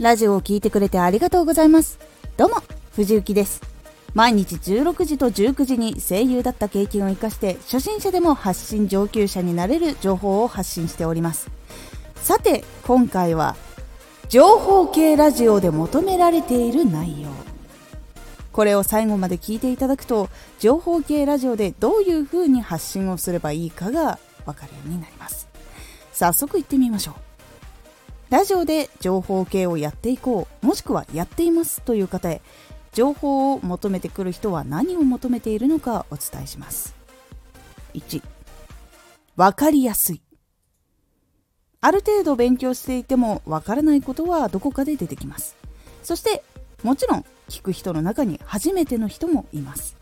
ラジオを聞いてくれてありがとうございます。どうも、藤幸です。毎日16時と19時に声優だった経験を生かして、初心者でも発信上級者になれる情報を発信しております。さて、今回は、情報系ラジオで求められている内容。これを最後まで聞いていただくと、情報系ラジオでどういう風に発信をすればいいかがわかるようになります。早速行ってみましょう。ラジオで情報系をやっていこう、もしくはやっていますという方へ、情報を求めてくる人は何を求めているのかお伝えします。1、わかりやすい。ある程度勉強していてもわからないことはどこかで出てきます。そしてもちろん聞く人の中に初めての人もいます。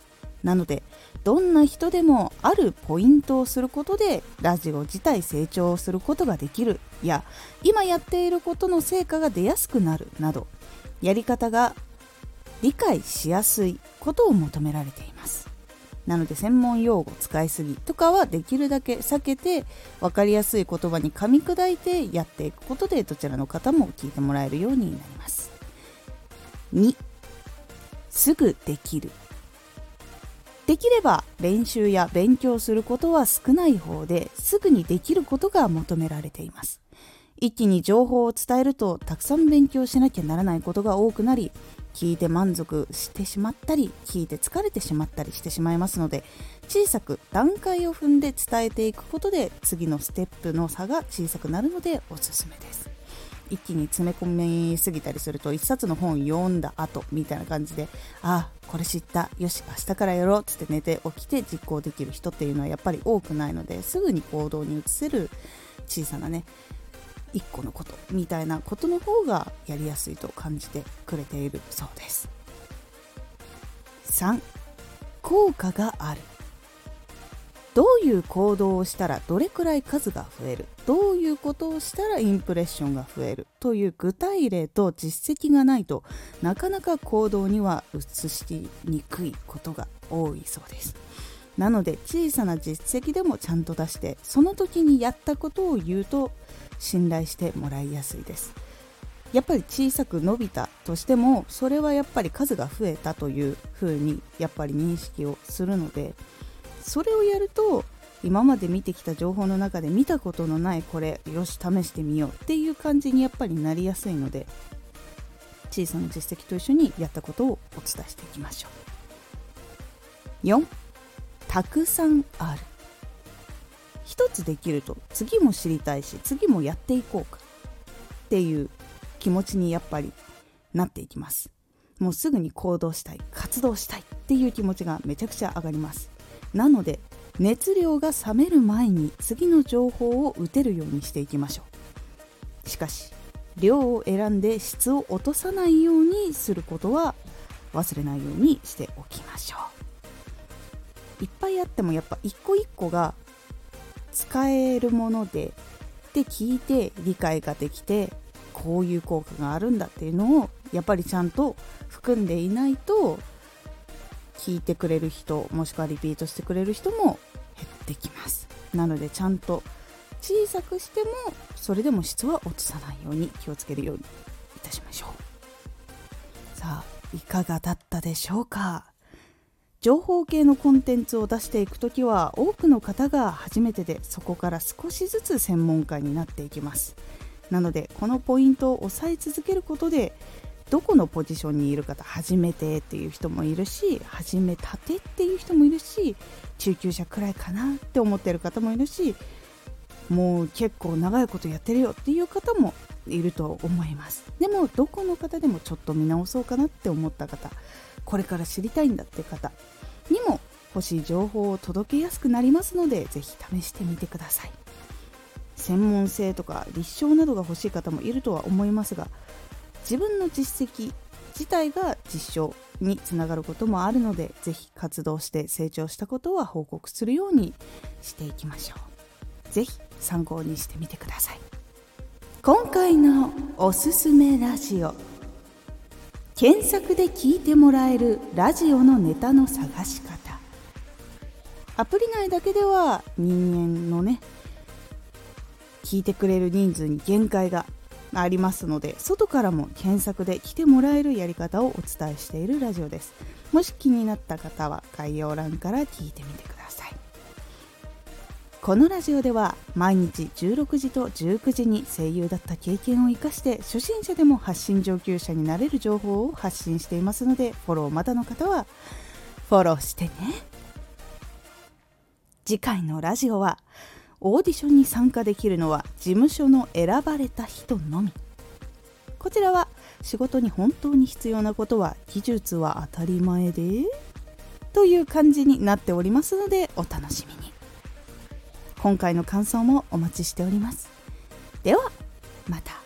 なのでどんな人でもあるポイントをすることでラジオ自体成長することができるや、今やっていることの成果が出やすくなるなど、やり方が理解しやすいことを求められています。なので専門用語使いすぎとかはできるだけ避けて、分かりやすい言葉に噛み砕いてやっていくことでどちらの方も聞いてもらえるようになります。2、すぐできる。できれば練習や勉強することは少ない方で、すぐにできることが求められています。一気に情報を伝えるとたくさん勉強しなきゃならないことが多くなり、聞いて満足してしまったり、聞いて疲れてしまったりしてしまいますので、小さく段階を踏んで伝えていくことで次のステップの差が小さくなるのでおすすめです。一気に詰め込みすぎたりすると、一冊の本読んだ後みたいな感じで、ああこれ知った、よし明日からやろうつって寝て起きて実行できる人っていうのはやっぱり多くないので、すぐに行動に移せる小さな一個のことみたいなことの方がやりやすいと感じてくれているそうです。3、効果がある。どういう行動をしたらどれくらい数が増える、どういうことをしたらインプレッションが増えるという具体例と実績がないと、なかなか行動には移しにくいことが多いそうです。なので小さな実績でもちゃんと出して、その時にやったことを言うと信頼してもらいやすいです。やっぱり小さく伸びたとしても、それはやっぱり数が増えたというふうにやっぱり認識をするので、それをやると今まで見てきた情報の中で見たことのない、これよし試してみようっていう感じにやっぱりなりやすいので、小さな実績と一緒にやったことをお伝えしていきましょう。4、たくさんある。一つできると次も知りたいし、次もやっていこうかっていう気持ちにやっぱりなっていきます。もうすぐに行動したい、活動したいっていう気持ちがめちゃくちゃ上がります。なので熱量が冷める前に次の情報を打てるようにしていきましょう。しかし量を選んで質を落とさないようにすることは忘れないようにしておきましょう。いっぱいあってもやっぱ一個一個が使えるもので、聞いて理解ができて、こういう効果があるんだっていうのをやっぱりちゃんと含んでいないと、聞いてくれる人もしくはリピートしてくれる人も減ってきます。なのでちゃんと小さくしてもそれでも質は落とさないように気をつけるようにいたしましょう。さあいかがだったでしょうか。情報系のコンテンツを出していくときは多くの方が初めてで、そこから少しずつ専門家になっていきます。なのでこのポイントを押さえ続けることで、どこのポジションにいる方、初めてっていう人もいるし、始めたてっていう人もいるし、中級者くらいかなって思っている方もいるし、もう結構長いことやってるよっていう方もいると思います。でもどこの方でもちょっと見直そうかなって思った方、これから知りたいんだって方にも欲しい情報を届けやすくなりますので、ぜひ試してみてください。専門性とか立証などが欲しい方もいるとは思いますが、自分の実績自体が実証につながることもあるので、ぜひ活動して成長したことは報告するようにしていきましょう。ぜひ参考にしてみてください。今回のおすすめラジオ、検索で聞いてもらえるラジオのネタの探し方。アプリ内だけでは人間の聞いてくれる人数に限界がありますので、外からも検索で来てもらえるやり方をお伝えしているラジオです。もし気になった方は概要欄から聞いてみてください。このラジオでは毎日16時と19時に声優だった経験を生かして初心者でも発信上級者になれる情報を発信していますので、フォローまだの方はフォローしてね。次回のラジオはオーディションに参加できるのは事務所の選ばれた人のみ。こちらは仕事に本当に必要なことは技術は当たり前でという感じになっておりますので、お楽しみに。今回の感想もお待ちしております。ではまた。